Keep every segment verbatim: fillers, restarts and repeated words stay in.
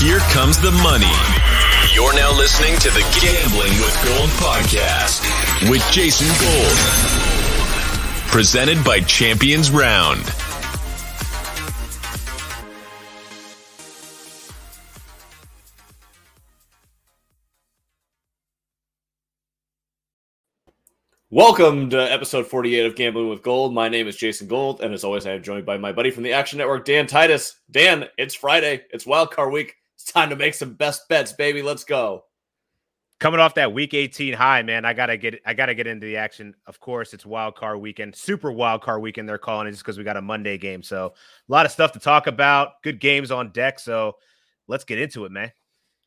Here comes the money. You're now listening to the Gambling with Gold podcast with Jason Gold. Presented by Champions Round. Welcome to episode forty-eight of Gambling with Gold. My name is Jason Gold, and as always, I am joined by my buddy from the Action Network, Dan Titus. Dan, it's Friday. It's wildcard week. It's time to make some best bets, baby. Let's go. Coming off that week eighteen high, man, I gotta get I gotta get into the action. Of course, it's wildcard weekend, super wildcard weekend. They're calling it just because we got a Monday game. So a lot of stuff to talk about. Good games on deck. So let's get into it, man.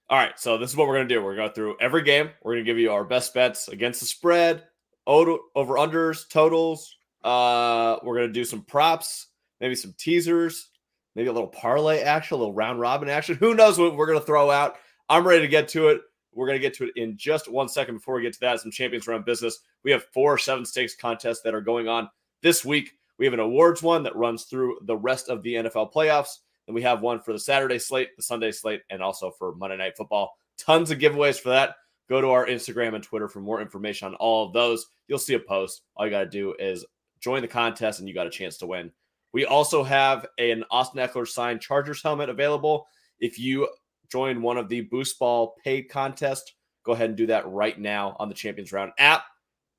All right. So this is what we're gonna do. We're gonna go through every game. We're gonna give you our best bets against the spread, over unders, totals. Uh, we're going to do some props, maybe some teasers, maybe a little parlay action, a little round robin action. Who knows what we're going to throw out? I'm ready to get to it. We're going to get to it in just one second. Before we get to that, some Champions Round business. We have four seven stakes contests that are going on this week. We have an awards one that runs through the rest of the N F L playoffs. And we have one for the Saturday slate, the Sunday slate, and also for Monday Night Football. Tons of giveaways for that. Go to our Instagram and Twitter for more information on all of those. You'll see a post. All you got to do is join the contest, and you got a chance to win. We also have a, an Austin Eckler signed Chargers helmet available. If you join one of the Boost Ball paid contests, go ahead and do that right now on the Champions Round app.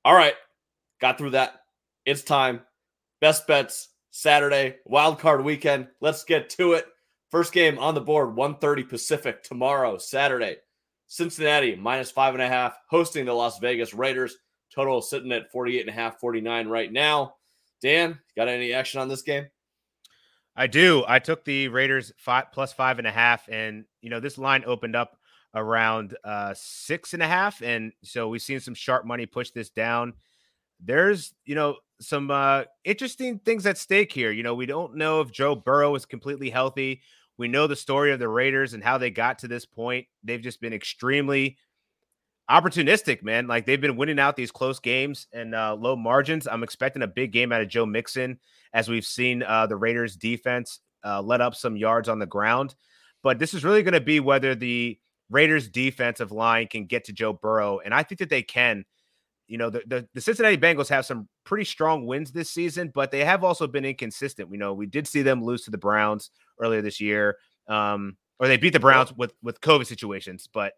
All right, got through that. It's time. Best bets, Saturday, wildcard weekend. Let's get to it. First game on the board, one thirty Pacific tomorrow, Saturday. Cincinnati, minus five and a half, hosting the Las Vegas Raiders. Total sitting at forty-eight and a half, forty-nine right now. Dan, got any action on this game? I do. I took the Raiders five, plus five and a half, and, you know, this line opened up around uh, six and a half, and so we've seen some sharp money push this down. There's, you know, some uh, interesting things at stake here. You know, we don't know if Joe Burrow is completely healthy. We know the story of the Raiders and how they got to this point. They've just been extremely opportunistic, man. Like, they've been winning out these close games and uh, low margins. I'm expecting a big game out of Joe Mixon, as we've seen uh, the Raiders defense uh, let up some yards on the ground. But this is really going to be whether the Raiders defensive line can get to Joe Burrow. And I think that they can. You know, the, the, the Cincinnati Bengals have some pretty strong wins this season, but they have also been inconsistent. We know we did see them lose to the Browns earlier this year, um, or they beat the Browns with, with COVID situations, but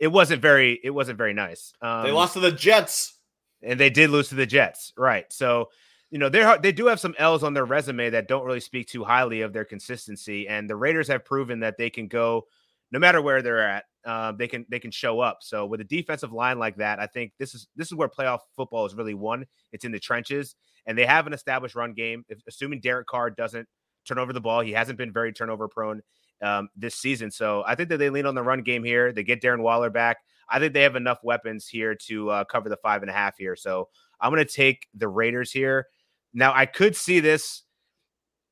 it wasn't very, it wasn't very nice. Um, they lost to the Jets, and they did lose to the Jets. Right. So, you know, they're, they do have some L's on their resume that don't really speak too highly of their consistency. And the Raiders have proven that they can go no matter where they're at. Uh, they can they can show up. So with a defensive line like that, I think this is this is where playoff football is really won. It's in the trenches, and they have an established run game. If, assuming Derek Carr doesn't turn over the ball, he hasn't been very turnover prone um, this season. So I think that they lean on the run game here. They get Darren Waller back. I think they have enough weapons here to uh, cover the five and a half here. So I'm going to take the Raiders here. Now, I could see this.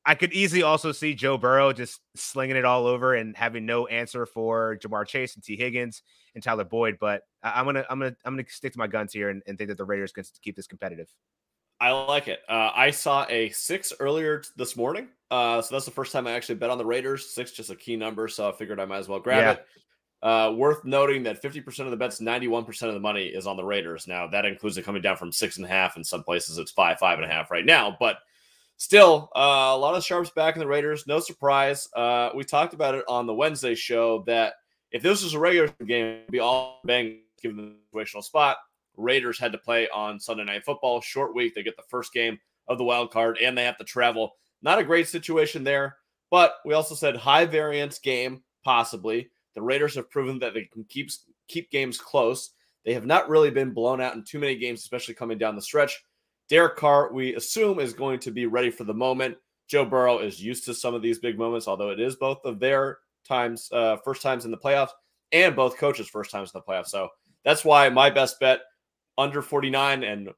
I could easily also see Joe Burrow just slinging it all over and having no answer for Ja'Marr Chase and T. Higgins and Tyler Boyd, but I'm gonna I'm gonna I'm gonna stick to my guns here and, and think that the Raiders can keep this competitive. I like it. Uh, I saw a six earlier this morning, uh, so that's the first time I actually bet on the Raiders. Six, just a key number, so I figured I might as well grab yeah. it. Uh, worth noting that fifty percent of the bets, ninety-one percent of the money is on the Raiders. Now that includes it coming down from six and a half. In some places, it's five, five and a half right now, but. Still, uh, a lot of sharps back in the Raiders. No surprise. Uh, we talked about it on the Wednesday show that if this was a regular game, it would be all bang, given the situational spot. Raiders had to play on Sunday Night Football. Short week. They get the first game of the wild card, and they have to travel. Not a great situation there, but we also said high variance game, possibly. The Raiders have proven that they can keep, keep games close. They have not really been blown out in too many games, especially coming down the stretch. Derek Carr, we assume, is going to be ready for the moment. Joe Burrow is used to some of these big moments, although it is both of their times, uh, first times in the playoffs, and both coaches' first times in the playoffs. So that's why my best bet, under forty-nine, and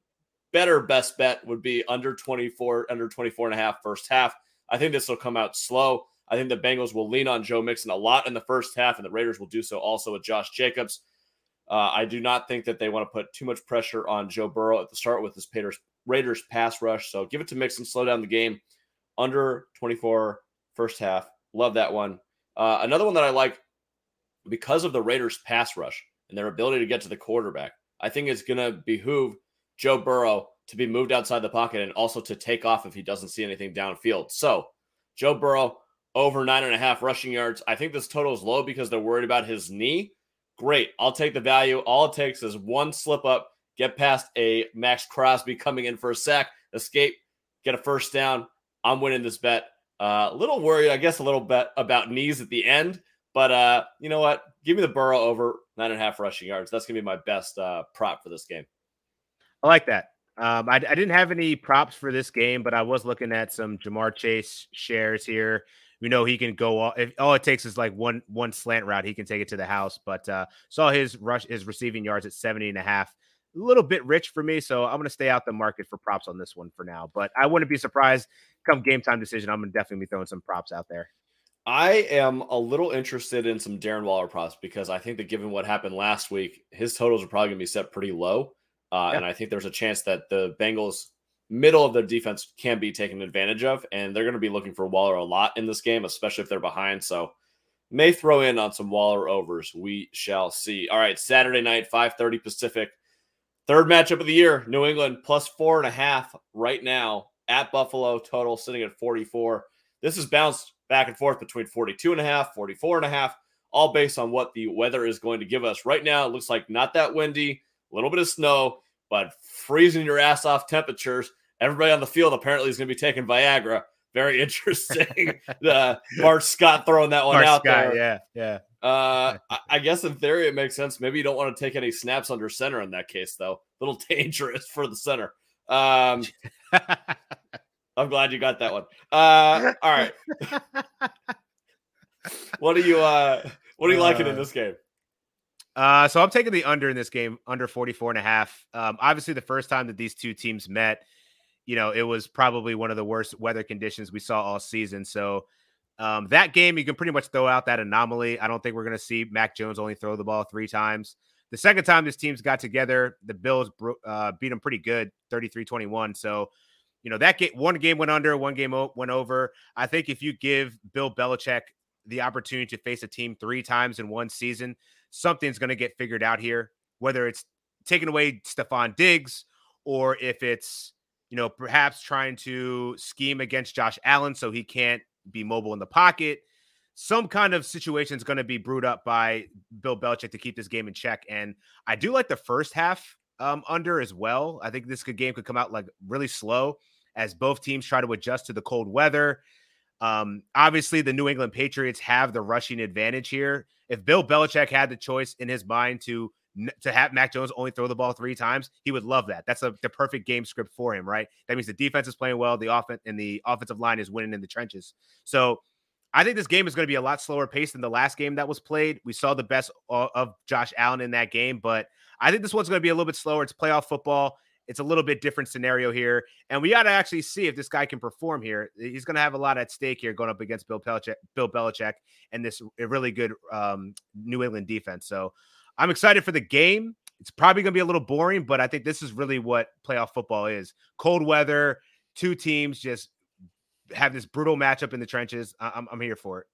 better best bet would be under twenty-four, under twenty-four and a half first half. I think this will come out slow. I think the Bengals will lean on Joe Mixon a lot in the first half, and the Raiders will do so also with Josh Jacobs. Uh, I do not think that they want to put too much pressure on Joe Burrow at the start with this Raiders pass rush. So give it to Mixon, slow down the game. Under twenty-four first half. Love that one. Uh, another one that I like, because of the Raiders' pass rush and their ability to get to the quarterback, I think it's going to behoove Joe Burrow to be moved outside the pocket and also to take off if he doesn't see anything downfield. So Joe Burrow, over nine and a half rushing yards. I think this total is low because they're worried about his knee. Great. I'll take the value. All it takes is one slip up, get past a Max Crosby coming in for a sack, escape, get a first down. I'm winning this bet. A uh, little worried, I guess, a little bit about knees at the end. But uh, you know what? Give me the Burrow over nine and a half rushing yards. That's going to be my best uh, prop for this game. I like that. Um, I, I didn't have any props for this game, but I was looking at some Ja'Marr Chase shares here. We know he can go all, if, all it takes is like one one slant route. He can take it to the house, but uh, saw his rush, his receiving yards at seventy and a half. A little bit rich for me, so I'm going to stay out the market for props on this one for now. But I wouldn't be surprised come game time decision. I'm going to definitely be throwing some props out there. I am a little interested in some Darren Waller props because I think that given what happened last week, his totals are probably going to be set pretty low. Uh, yeah. And I think there's a chance that the Bengals middle of their defense can be taken advantage of, and they're going to be looking for Waller a lot in this game, especially if they're behind. So may throw in on some Waller overs. We shall see. All right, Saturday night, five thirty Pacific. Third matchup of the year, New England plus four and a half right now at Buffalo, total sitting at forty-four. This is bounced back and forth between forty-two and a half, forty-four and a half, all based on what the weather is going to give us. Right now, it looks like not that windy, a little bit of snow, but freezing your ass off temperatures. Everybody on the field apparently is going to be taking Viagra. Very interesting. uh, Mark Scott throwing that one Mark out Scott, there. Yeah, yeah. Uh, I, I guess in theory it makes sense. Maybe you don't want to take any snaps under center in that case, though. A little dangerous for the center. Um, I'm glad you got that one. Uh, all right. What are you? Uh, what are you uh, liking in this game? Uh, so I'm taking the under in this game, under forty-four and a half. Um, obviously the first time that these two teams met, you know, it was probably one of the worst weather conditions we saw all season. So um, that game, you can pretty much throw out that anomaly. I don't think we're going to see Mac Jones only throw the ball three times. The second time this team's got together, the Bills uh, beat them pretty good, thirty-three twenty-one. So, you know, that game, one game went under, one game went over. I think if you give Bill Belichick the opportunity to face a team three times in one season, something's going to get figured out here, whether it's taking away Stephon Diggs or if it's, you know, perhaps trying to scheme against Josh Allen so he can't be mobile in the pocket. Some kind of situation is going to be brewed up by Bill Belichick to keep this game in check. And I do like the first half um, under as well. I think this good game could come out like really slow as both teams try to adjust to the cold weather. Um, obviously, the New England Patriots have the rushing advantage here. If Bill Belichick had the choice in his mind to to have Mac Jones only throw the ball three times, he would love that. That's a, the perfect game script for him, right? That means the defense is playing well, the offense and the offensive line is winning in the trenches. So I think this game is going to be a lot slower paced than the last game that was played. We saw the best of Josh Allen in that game, but I think this one's going to be a little bit slower. It's playoff football. It's a little bit different scenario here. And we got to actually see if this guy can perform here. He's going to have a lot at stake here going up against Bill Belichick, Bill Belichick and this really good um, New England defense. So I'm excited for the game. It's probably going to be a little boring, but I think this is really what playoff football is. Cold weather, two teams just have this brutal matchup in the trenches. I'm, I'm here for it.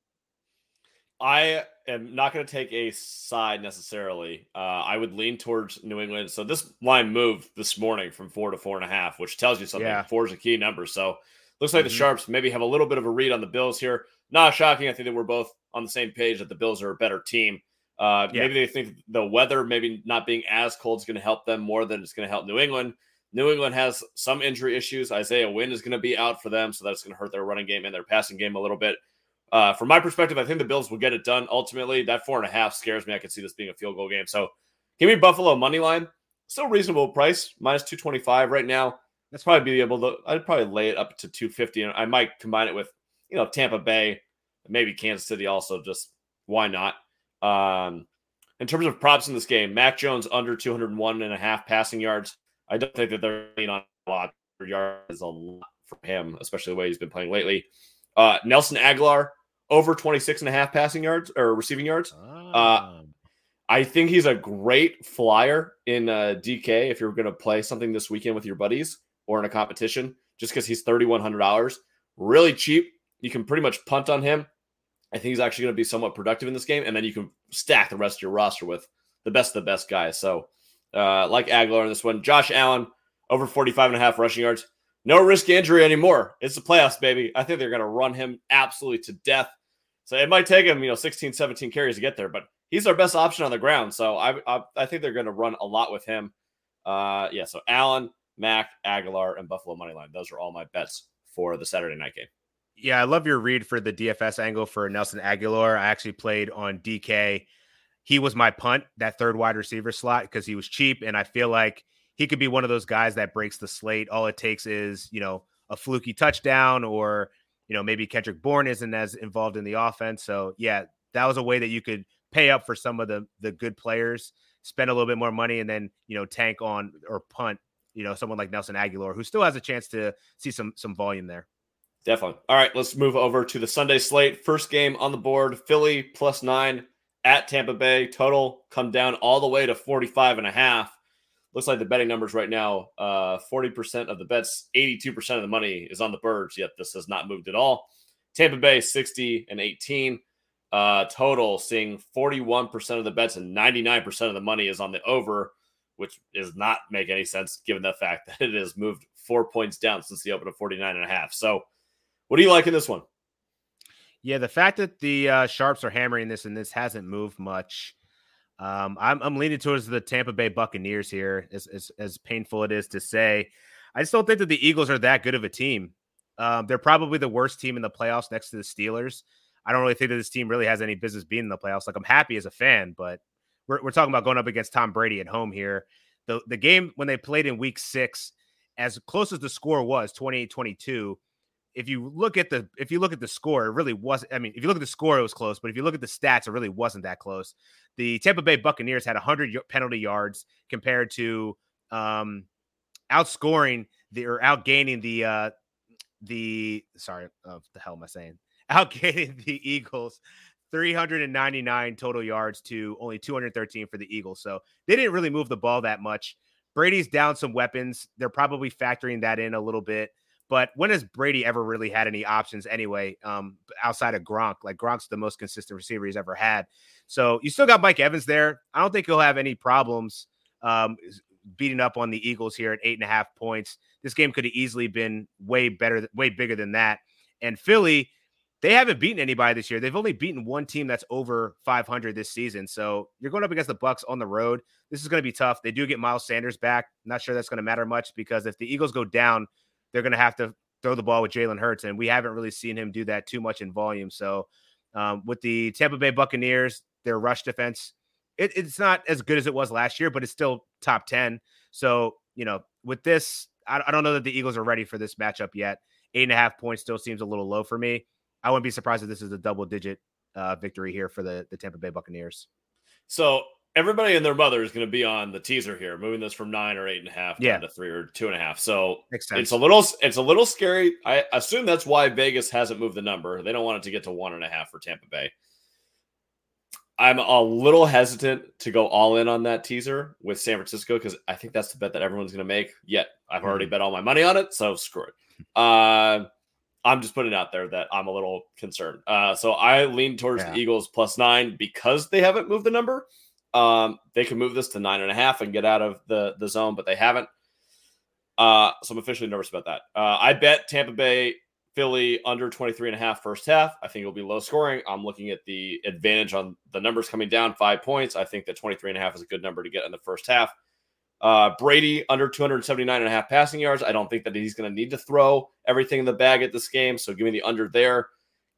I am not going to take a side necessarily. Uh, I would lean towards New England. So this line moved this morning from four to four and a half, which tells you something. Yeah. Four is a key number. So looks like mm-hmm. the Sharps maybe have a little bit of a read on the Bills here. Not shocking. I think that we're both on the same page that the Bills are a better team. Uh, yeah. Maybe they think the weather, maybe not being as cold is going to help them more than it's going to help New England. New England has some injury issues. Isaiah Wynn is going to be out for them. So that's going to hurt their running game and their passing game a little bit. Uh, from my perspective, I think the Bills will get it done. Ultimately, that four and a half scares me. I could see this being a field goal game. So give me Buffalo money line. Still reasonable price, minus two twenty-five right now. That's probably be able to, I'd probably lay it up to two fifty. And I might combine it with, you know, Tampa Bay, maybe Kansas City also. Just why not? Um, in terms of props in this game, Mac Jones under two oh one and a half passing yards. I don't think that they're leaning on a lot. Yards is a lot for him, especially the way he's been playing lately. Uh, Nelson Aguilar, over twenty-six and a half passing yards or receiving yards. Oh. Uh, I think he's a great flyer in uh, D K if you're going to play something this weekend with your buddies or in a competition, just because he's thirty-one hundred dollars. Really cheap. You can pretty much punt on him. I think he's actually going to be somewhat productive in this game. And then you can stack the rest of your roster with the best of the best guys. So uh, like Aguilar in this one, Josh Allen over forty-five and a half rushing yards. No risk injury anymore. It's the playoffs, baby. I think they're going to run him absolutely to death. So it might take him, you know, sixteen, seventeen carries to get there, but he's our best option on the ground. So I I, I think they're going to run a lot with him. Uh, yeah, so Allen, Mac, Aguilar, and Buffalo moneyline. Those are all my bets for the Saturday night game. Yeah, I love your read for the D F S angle for Nelson Aguilar. I actually played on D K. He was my punt, that third wide receiver slot, because he was cheap, and I feel like he could be one of those guys that breaks the slate. All it takes is, you know, a fluky touchdown, or, you know, maybe Kendrick Bourne isn't as involved in the offense. So, yeah, that was a way that you could pay up for some of the the good players, spend a little bit more money, and then, you know, tank on or punt, you know, someone like Nelson Aguilar, who still has a chance to see some some volume there. Definitely. All right, let's move over to the Sunday slate. First game on the board, Philly plus nine at Tampa Bay. Total come down all the way to forty-five and a half. Looks like the betting numbers right now, uh, forty percent of the bets, eighty-two percent of the money is on the birds, yet this has not moved at all. Tampa Bay, sixty and eighteen. Uh, total seeing forty-one percent of the bets and ninety-nine percent of the money is on the over, which does not make any sense given the fact that it has moved four points down since the open of forty-nine and a half. So what do you like in this one? Yeah, the fact that the uh, Sharps are hammering this and this hasn't moved much. Um, I'm, I'm leaning towards the Tampa Bay Buccaneers here, as, as, as painful it is to say. I just don't think that the Eagles are that good of a team. Um, they're probably the worst team in the playoffs next to the Steelers. I don't really think that this team really has any business being in the playoffs. Like, I'm happy as a fan, but we're, we're talking about going up against Tom Brady at home here. The, the game when they played in week six, as close as the score was, twenty-eight twenty-two, if you look at the, if you look at the score, it really wasn't. I mean, if you look at the score, it was close, but if you look at the stats, it really wasn't that close. The Tampa Bay Buccaneers had one hundred penalty yards compared to um, outscoring the, or outgaining the, uh, the, sorry, oh, what the hell am I saying? Outgaining the Eagles, three hundred ninety-nine total yards to only two hundred thirteen for the Eagles. So they didn't really move the ball that much. Brady's down some weapons. They're probably factoring that in a little bit. But when has Brady ever really had any options anyway, um, outside of Gronk? Like, Gronk's the most consistent receiver he's ever had. So you still got Mike Evans there. I don't think he'll have any problems um, beating up on the Eagles here at eight and a half points. This game could have easily been way better, way bigger than that. And Philly, they haven't beaten anybody this year. They've only beaten one team that's over five hundred this season. So you're going up against the Bucs on the road. This is going to be tough. They do get Miles Sanders back. Not sure that's going to matter much, because if the Eagles go down, they're going to have to throw the ball with Jalen Hurts, and we haven't really seen him do that too much in volume. So um, with the Tampa Bay Buccaneers, their rush defense, it, it's not as good as it was last year, but it's still top ten. So, you know, with this, I, I don't know that the Eagles are ready for this matchup yet. Eight and a half points still seems a little low for me. I wouldn't be surprised if this is a double-digit uh, victory here for the, the Tampa Bay Buccaneers. So everybody and their mother is going to be on the teaser here, moving this from nine or eight and a half down yeah. to three or two and a half. So it's a little, it's a little scary. I assume that's why Vegas hasn't moved the number. They don't want it to get to one and a half for Tampa Bay. I'm a little hesitant to go all in on that teaser with San Francisco, because I think that's the bet that everyone's going to make. Yet I've already mm-hmm. bet all my money on it, so screw it. Uh, I'm just putting it out there that I'm a little concerned. Uh, so I lean towards yeah. the Eagles plus nine because they haven't moved the number. Um, they can move this to nine and a half and get out of the, the zone, but they haven't. Uh, so I'm officially nervous about that. Uh, I bet Tampa Bay, Philly under twenty-three and a half first half. I think it'll be low scoring. I'm looking at the advantage on the numbers coming down five points. I think that twenty-three and a half is a good number to get in the first half. Uh, Brady under two hundred seventy-nine and a half passing yards. I don't think that he's going to need to throw everything in the bag at this game. So give me the under there.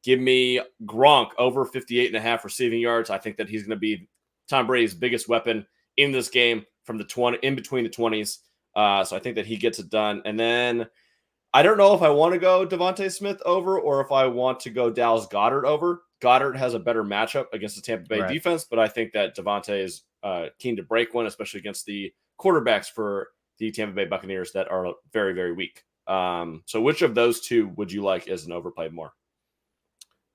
Give me Gronk over fifty-eight and a half receiving yards. I think that he's going to be Tom Brady's biggest weapon in this game from the twenty in between the twenties. Uh, so I think that he gets it done. And then I don't know if I want to go Devontae Smith over or if I want to go Dallas Goedert over. Goddard has a better matchup against the Tampa Bay right. defense, but I think that Devontae is uh, keen to break one, especially against the quarterbacks for the Tampa Bay Buccaneers that are very, very weak. Um, so which of those two would you like as an overplay more?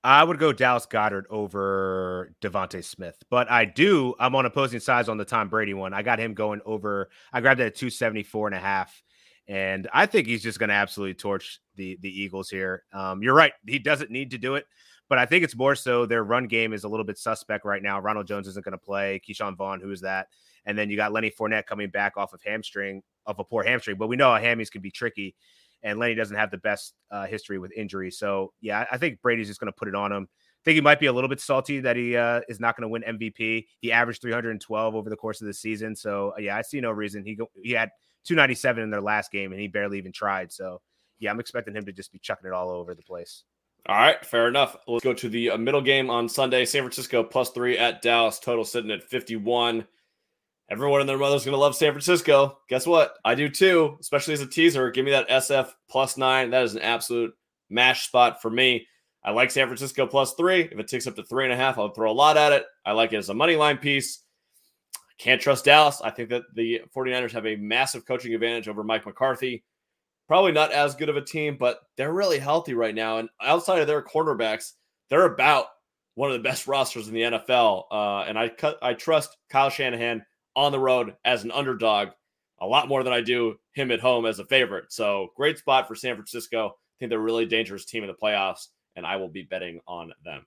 I would go Dallas Goedert over Devontae Smith, but I do. I'm on opposing sides on the Tom Brady one. I got him going over. I grabbed it at two seventy-four and a half, and I think he's just going to absolutely torch the the Eagles here. Um, you're right. He doesn't need to do it, But I think it's more so their run game is a little bit suspect right now. Ronald Jones isn't going to play. Keyshawn Vaughn, who is that? And then you got Lenny Fournette coming back off of hamstring, of a poor hamstring. But we know how hammies can be tricky, and Lenny doesn't have the best uh, history with injury. So, yeah, I think Brady's just going to put it on him. I think he might be a little bit salty that he uh, is not going to win M V P. He averaged three hundred twelve over the course of the season. So, yeah, I see no reason. He go- he had two ninety-seven in their last game, and he barely even tried. So, yeah, I'm expecting him to just be chucking it all over the place. All right, fair enough. Let's go to the middle game on Sunday. San Francisco plus three at Dallas. Total sitting at fifty-one. Everyone and their mother's going to love San Francisco. Guess what? I do too, especially as a teaser. Give me that S F plus nine. That is an absolute mash spot for me. I like San Francisco plus three. If it ticks up to three and a half, I'll throw a lot at it. I like it as a money line piece. I can't trust Dallas. I think that the 49ers have a massive coaching advantage over Mike McCarthy. Probably not as good of a team, but they're really healthy right now. And outside of their cornerbacks, they're about one of the best rosters in the N F L. Uh, and I cut, I trust Kyle Shanahan on the road as an underdog a lot more than I do him at home as a favorite. So great spot for San Francisco. I think they're a really dangerous team in the playoffs, and I will be betting on them.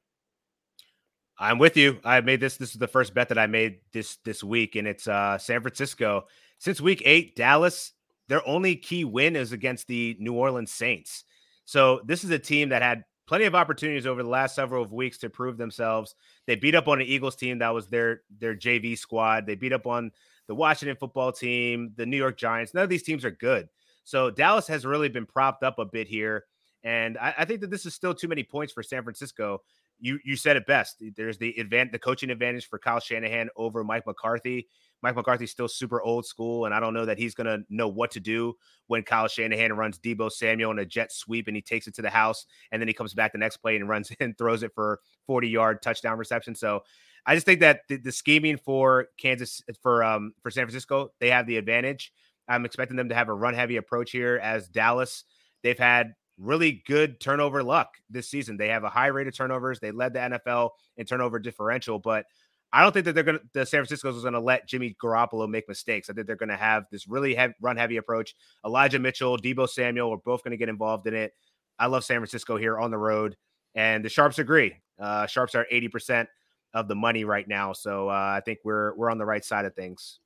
I'm with you. I made this. This is the first bet that I made this this week, and it's uh, San Francisco. Since week eight, Dallas, their only key win is against the New Orleans Saints. So this is a team that had plenty of opportunities over the last several weeks to prove themselves. They beat up on an Eagles team that was their, their J V squad. They beat up on the Washington football team, the New York Giants. None of these teams are good. So Dallas has really been propped up a bit here. And I, I think that this is still too many points for San Francisco. You you said it best. There's the advantage, the coaching advantage for Kyle Shanahan over Mike McCarthy. Mike McCarthy's still super old school, and I don't know that he's going to know what to do when Kyle Shanahan runs Debo Samuel in a jet sweep and he takes it to the house, and then he comes back the next play and runs and throws it for forty-yard touchdown reception. So I just think that the, the scheming for Kansas for um, for San Francisco, they have the advantage. I'm expecting them to have a run-heavy approach here, as Dallas, they've had really good turnover luck this season. They have a high rate of turnovers. They led the N F L in turnover differential, but I don't think that they're going to, the San Francisco's is going to let Jimmy Garoppolo make mistakes. I think they're going to have this really heavy, run heavy approach. Elijah Mitchell, Debo Samuel are both going to get involved in it. I love San Francisco here on the road, and the Sharps agree. Uh, Sharps are eighty percent of the money right now. So uh, I think we're, we're on the right side of things.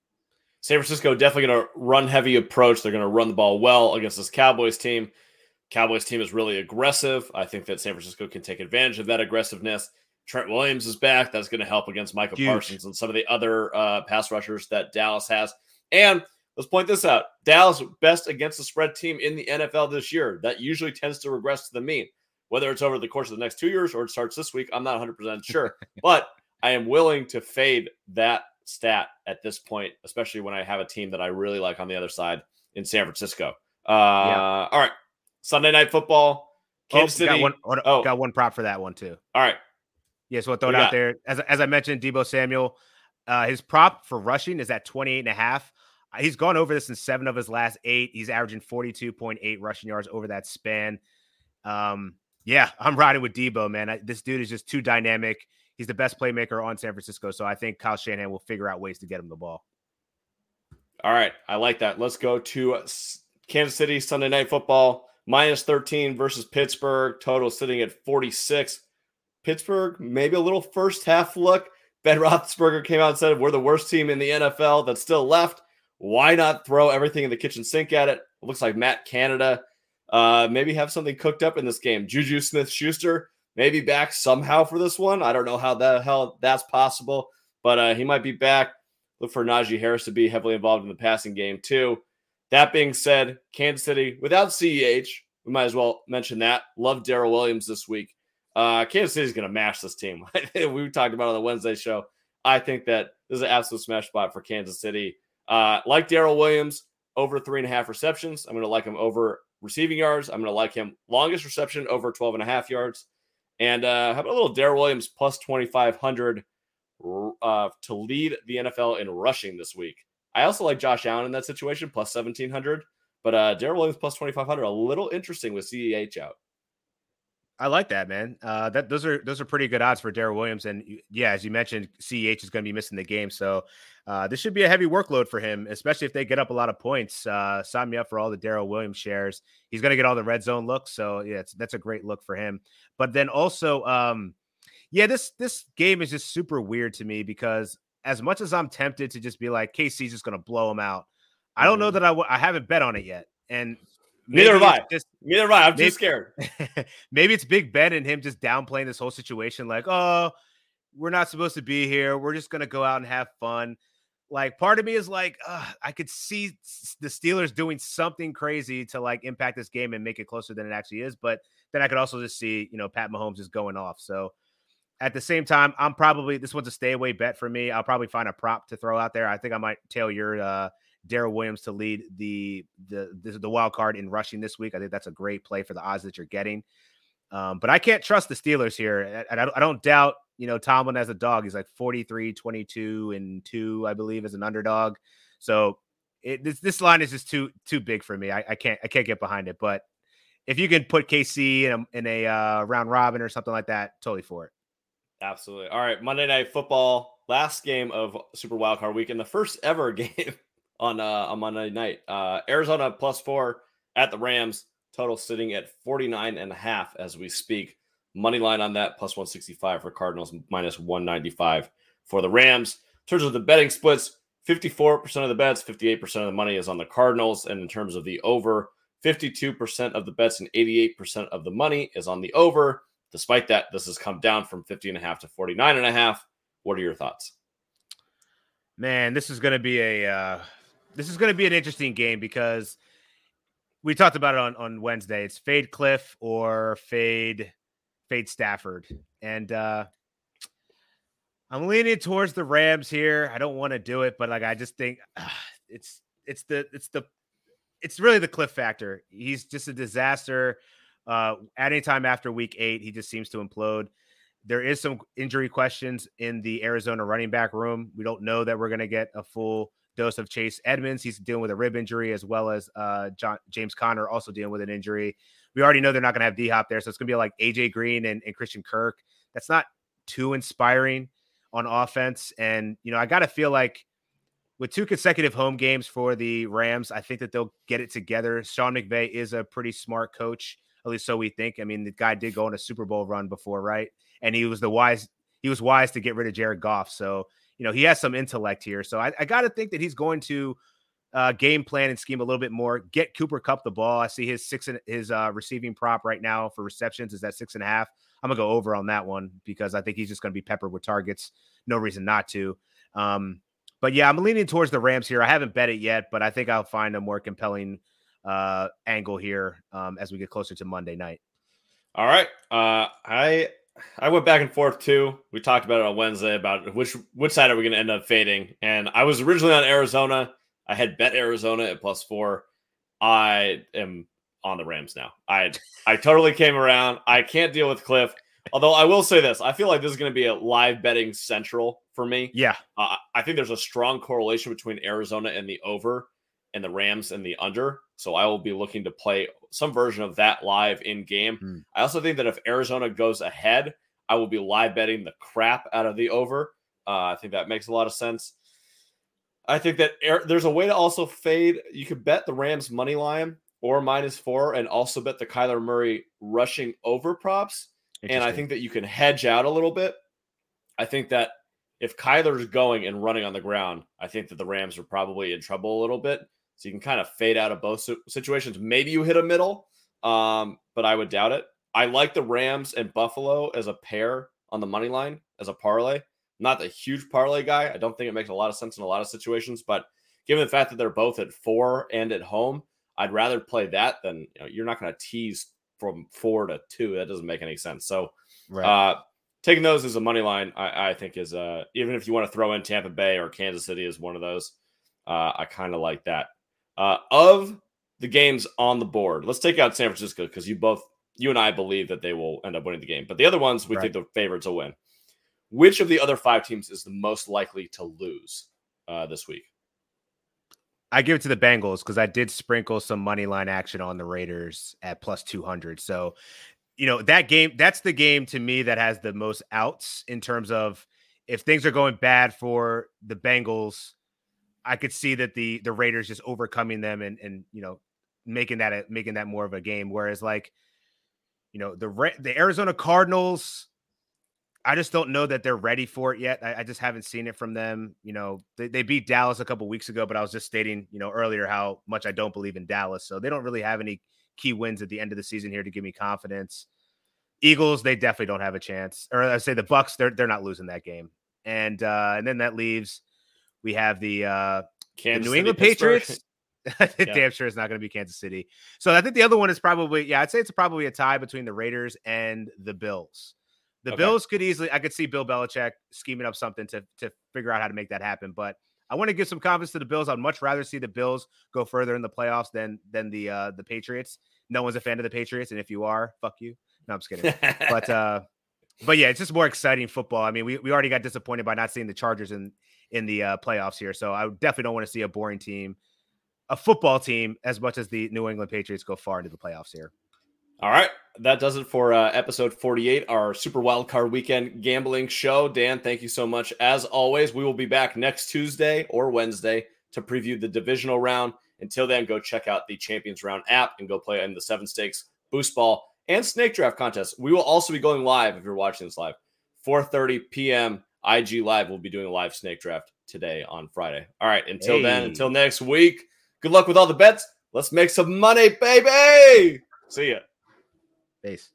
San Francisco definitely going to run heavy approach. They're going to run the ball well against this Cowboys team. Cowboys team is really aggressive. I think that San Francisco can take advantage of that aggressiveness. Trent Williams is back. That's going to help against Michael Huge. Parsons and some of the other uh, pass rushers that Dallas has. And let's point this out. Dallas, best against the spread team in the N F L this year. That usually tends to regress to the mean. Whether it's over the course of the next two years or it starts this week, I'm not one hundred percent sure. But I am willing to fade that stat at this point, especially when I have a team that I really like on the other side in San Francisco. Uh, yeah. All right. Sunday Night Football. Kansas oh, got City. One, oh. Got one prop for that one, too. All right. Yeah, so I'll throw it out there. As as I mentioned, Debo Samuel, uh, his prop for rushing is at twenty-eight and a half. He's gone over this in seven of his last eight. He's averaging forty-two point eight rushing yards over that span. Um, yeah, I'm riding with Debo, man. I, this dude is just too dynamic. He's the best playmaker on San Francisco, so I think Kyle Shanahan will figure out ways to get him the ball. All right, I like that. Let's go to Kansas City Sunday Night Football. Minus thirteen versus Pittsburgh. Total sitting at forty-six. Pittsburgh, maybe a little first half look. Ben Roethlisberger came out and said, we're the worst team in the N F L that's still left. Why not throw everything in the kitchen sink at it? It looks like Matt Canada uh, maybe have something cooked up in this game. Juju Smith-Schuster maybe back somehow for this one. I don't know how the hell that's possible, but uh, he might be back. Look for Najee Harris to be heavily involved in the passing game too. That being said, Kansas City without C E H, we might as well mention that. Love Darrell Williams this week. Uh, Kansas City is going to mash this team. We talked about it on the Wednesday show. I think that this is an absolute smash spot for Kansas City. Uh, like Darrell Williams, over three and a half receptions. I'm going to like him over receiving yards. I'm going to like him longest reception over twelve and a half yards. And uh, how about a little Darrell Williams plus twenty-five hundred uh, to lead the N F L in rushing this week. I also like Josh Allen in that situation, plus seventeen hundred. But uh, Darrell Williams plus twenty-five hundred, a little interesting with C E H out. I like that, man. Uh, that those are those are pretty good odds for Darrell Williams. And yeah, as you mentioned, C E H is going to be missing the game, so uh, this should be a heavy workload for him, especially if they get up a lot of points. Uh, sign me up for all the Darrell Williams shares. He's going to get all the red zone looks, so yeah, it's, that's a great look for him. But then also, um, yeah, this this game is just super weird to me because as much as I'm tempted to just be like K C's just going to blow him out, I don't know that I w- I haven't bet on it yet, and. Maybe Neither have I. Just, Neither have I. I'm maybe, too scared. Maybe it's Big Ben and him just downplaying this whole situation like, oh, we're not supposed to be here. We're just going to go out and have fun. Like, part of me is like, uh, I could see the Steelers doing something crazy to, like, impact this game and make it closer than it actually is. But then I could also just see, you know, Pat Mahomes is going off. So, at the same time, I'm probably – this one's a stay-away bet for me. I'll probably find a prop to throw out there. I think I might tail your uh, – Darrell Williams to lead the, the the the wild card in rushing this week. I think that's a great play for the odds that you're getting. Um, but I can't trust the Steelers here. And I, I don't doubt, you know, Tomlin as a dog. He's like forty-three, twenty-two, and two, I believe, as an underdog. So it, this this line is just too too big for me. I, I can't I can't get behind it. But if you can put K C in a, in a uh, round robin or something like that, totally for it. Absolutely. All right. Monday Night Football, last game of Super Wild Card Weekend, the first ever game. On, uh, on Monday night, uh, Arizona plus four at the Rams, total sitting at forty-nine and a half as we speak. Money line on that plus one sixty-five for Cardinals, minus one ninety-five for the Rams. In terms of the betting splits, fifty-four percent of the bets, fifty-eight percent of the money is on the Cardinals. And in terms of the over, fifty-two percent of the bets and eighty-eight percent of the money is on the over. Despite that, this has come down from fifty and a half to forty-nine and a half. What are your thoughts? Man, this is going to be a, uh, This is going to be an interesting game because we talked about it on, on Wednesday. It's fade Cliff or fade fade Stafford. And uh, I'm leaning towards the Rams here. I don't want to do it, but like I just think uh, it's it's the it's the it's really the Cliff factor. He's just a disaster. Uh, at any time after week eight, he just seems to implode. There is some injury questions in the Arizona running back room. We don't know that we're going to get a full dose of Chase Edmonds. He's dealing with a rib injury, as well as uh, John, James Conner also dealing with an injury. We already know they're not going to have D-Hop there, so it's going to be like A J Green and, and Christian Kirk. That's not too inspiring on offense. And, you know, I got to feel like with two consecutive home games for the Rams, I think that they'll get it together. Sean McVay is a pretty smart coach, at least so we think. I mean, the guy did go on a Super Bowl run before, right? And he was the wise, he was wise to get rid of Jared Goff. So, you know, he has some intellect here. So I, I got to think that he's going to uh, game plan and scheme a little bit more, get Cooper Kupp the ball. I see his six and his uh, receiving prop right now for receptions is at six and a half. I'm going to go over on that one because I think he's just going to be peppered with targets. No reason not to. Um, but yeah, I'm leaning towards the Rams here. I haven't bet it yet, but I think I'll find a more compelling uh, angle here um, as we get closer to Monday night. All right. Uh, I, I went back and forth too. We talked about it on Wednesday about which which side are we going to end up fading. And I was originally on Arizona. I had bet Arizona at plus four. I am on the Rams now. I I totally came around. I can't deal with Cliff. Although I will say this, I feel like this is going to be a live betting central for me. Yeah, uh, I think there's a strong correlation between Arizona and the over, and the Rams and the under. So I will be looking to play some version of that live in game. Mm. I also think that if Arizona goes ahead, I will be live betting the crap out of the over. Uh, I think that makes a lot of sense. I think that air, there's a way to also fade. You could bet the Rams money line or minus four and also bet the Kyler Murray rushing over props. And I think that you can hedge out a little bit. I think that if Kyler's going and running on the ground, I think that the Rams are probably in trouble a little bit. So you can kind of fade out of both situations. Maybe you hit a middle, um, but I would doubt it. I like the Rams and Buffalo as a pair on the money line, as a parlay. I'm not a huge parlay guy. I don't think it makes a lot of sense in a lot of situations, but given the fact that they're both at four and at home, I'd rather play that than, you know, you're not going to tease from four to two. That doesn't make any sense. So right. uh, taking those as a money line, I, I think is, uh, even if you want to throw in Tampa Bay or Kansas City as one of those, uh, I kind of like that. Uh, of the games on the board, let's take out San Francisco because you both, you and I believe that they will end up winning the game. But the other ones, we right. think the favorites will win. Which of the other five teams is the most likely to lose uh, this week? I give it to the Bengals because I did sprinkle some money line action on the Raiders at plus two hundred. So you know, that game, that's the game to me that has the most outs in terms of if things are going bad for the Bengals, I could see that the the Raiders just overcoming them and, and you know, making that a, making that more of a game. Whereas, like, you know, the the Arizona Cardinals, I just don't know that they're ready for it yet. I, I just haven't seen it from them. You know, they, they beat Dallas a couple of weeks ago, but I was just stating, you know, earlier how much I don't believe in Dallas. So they don't really have any key wins at the end of the season here to give me confidence. Eagles, they definitely don't have a chance. Or I say the Bucks, they're they're not losing that game. And uh, and then that leaves, we have the, uh, the New England Patriots. Damn sure it's not going to be Kansas City. So I think the other one is probably, yeah, I'd say it's probably a tie between the Raiders and the Bills. The okay. Bills could easily, I could see Bill Belichick scheming up something to, to figure out how to make that happen. But I want to give some confidence to the Bills. I'd much rather see the Bills go further in the playoffs than than the uh, the Patriots. No one's a fan of the Patriots, and if you are, fuck you. No, I'm just kidding. but uh, but yeah, it's just more exciting football. I mean, we we already got disappointed by not seeing the Chargers in in the uh, playoffs here, so I definitely don't want to see a boring team, a football team, as much as the New England Patriots go far into the playoffs here. All right. That does it for uh, episode forty-eight, our Super Wildcard Weekend gambling show. Dan, thank you so much. As always, we will be back next Tuesday or Wednesday to preview the divisional round. Until then, go check out the Champions Round app and go play in the seven stakes, boost ball, and snake draft contest. We will also be going live, if you're watching this live, four thirty p.m. I G Live. We'll be doing a live snake draft today on Friday. All right. Until hey. then, until next week, good luck with all the bets. Let's make some money, baby. See ya. Peace.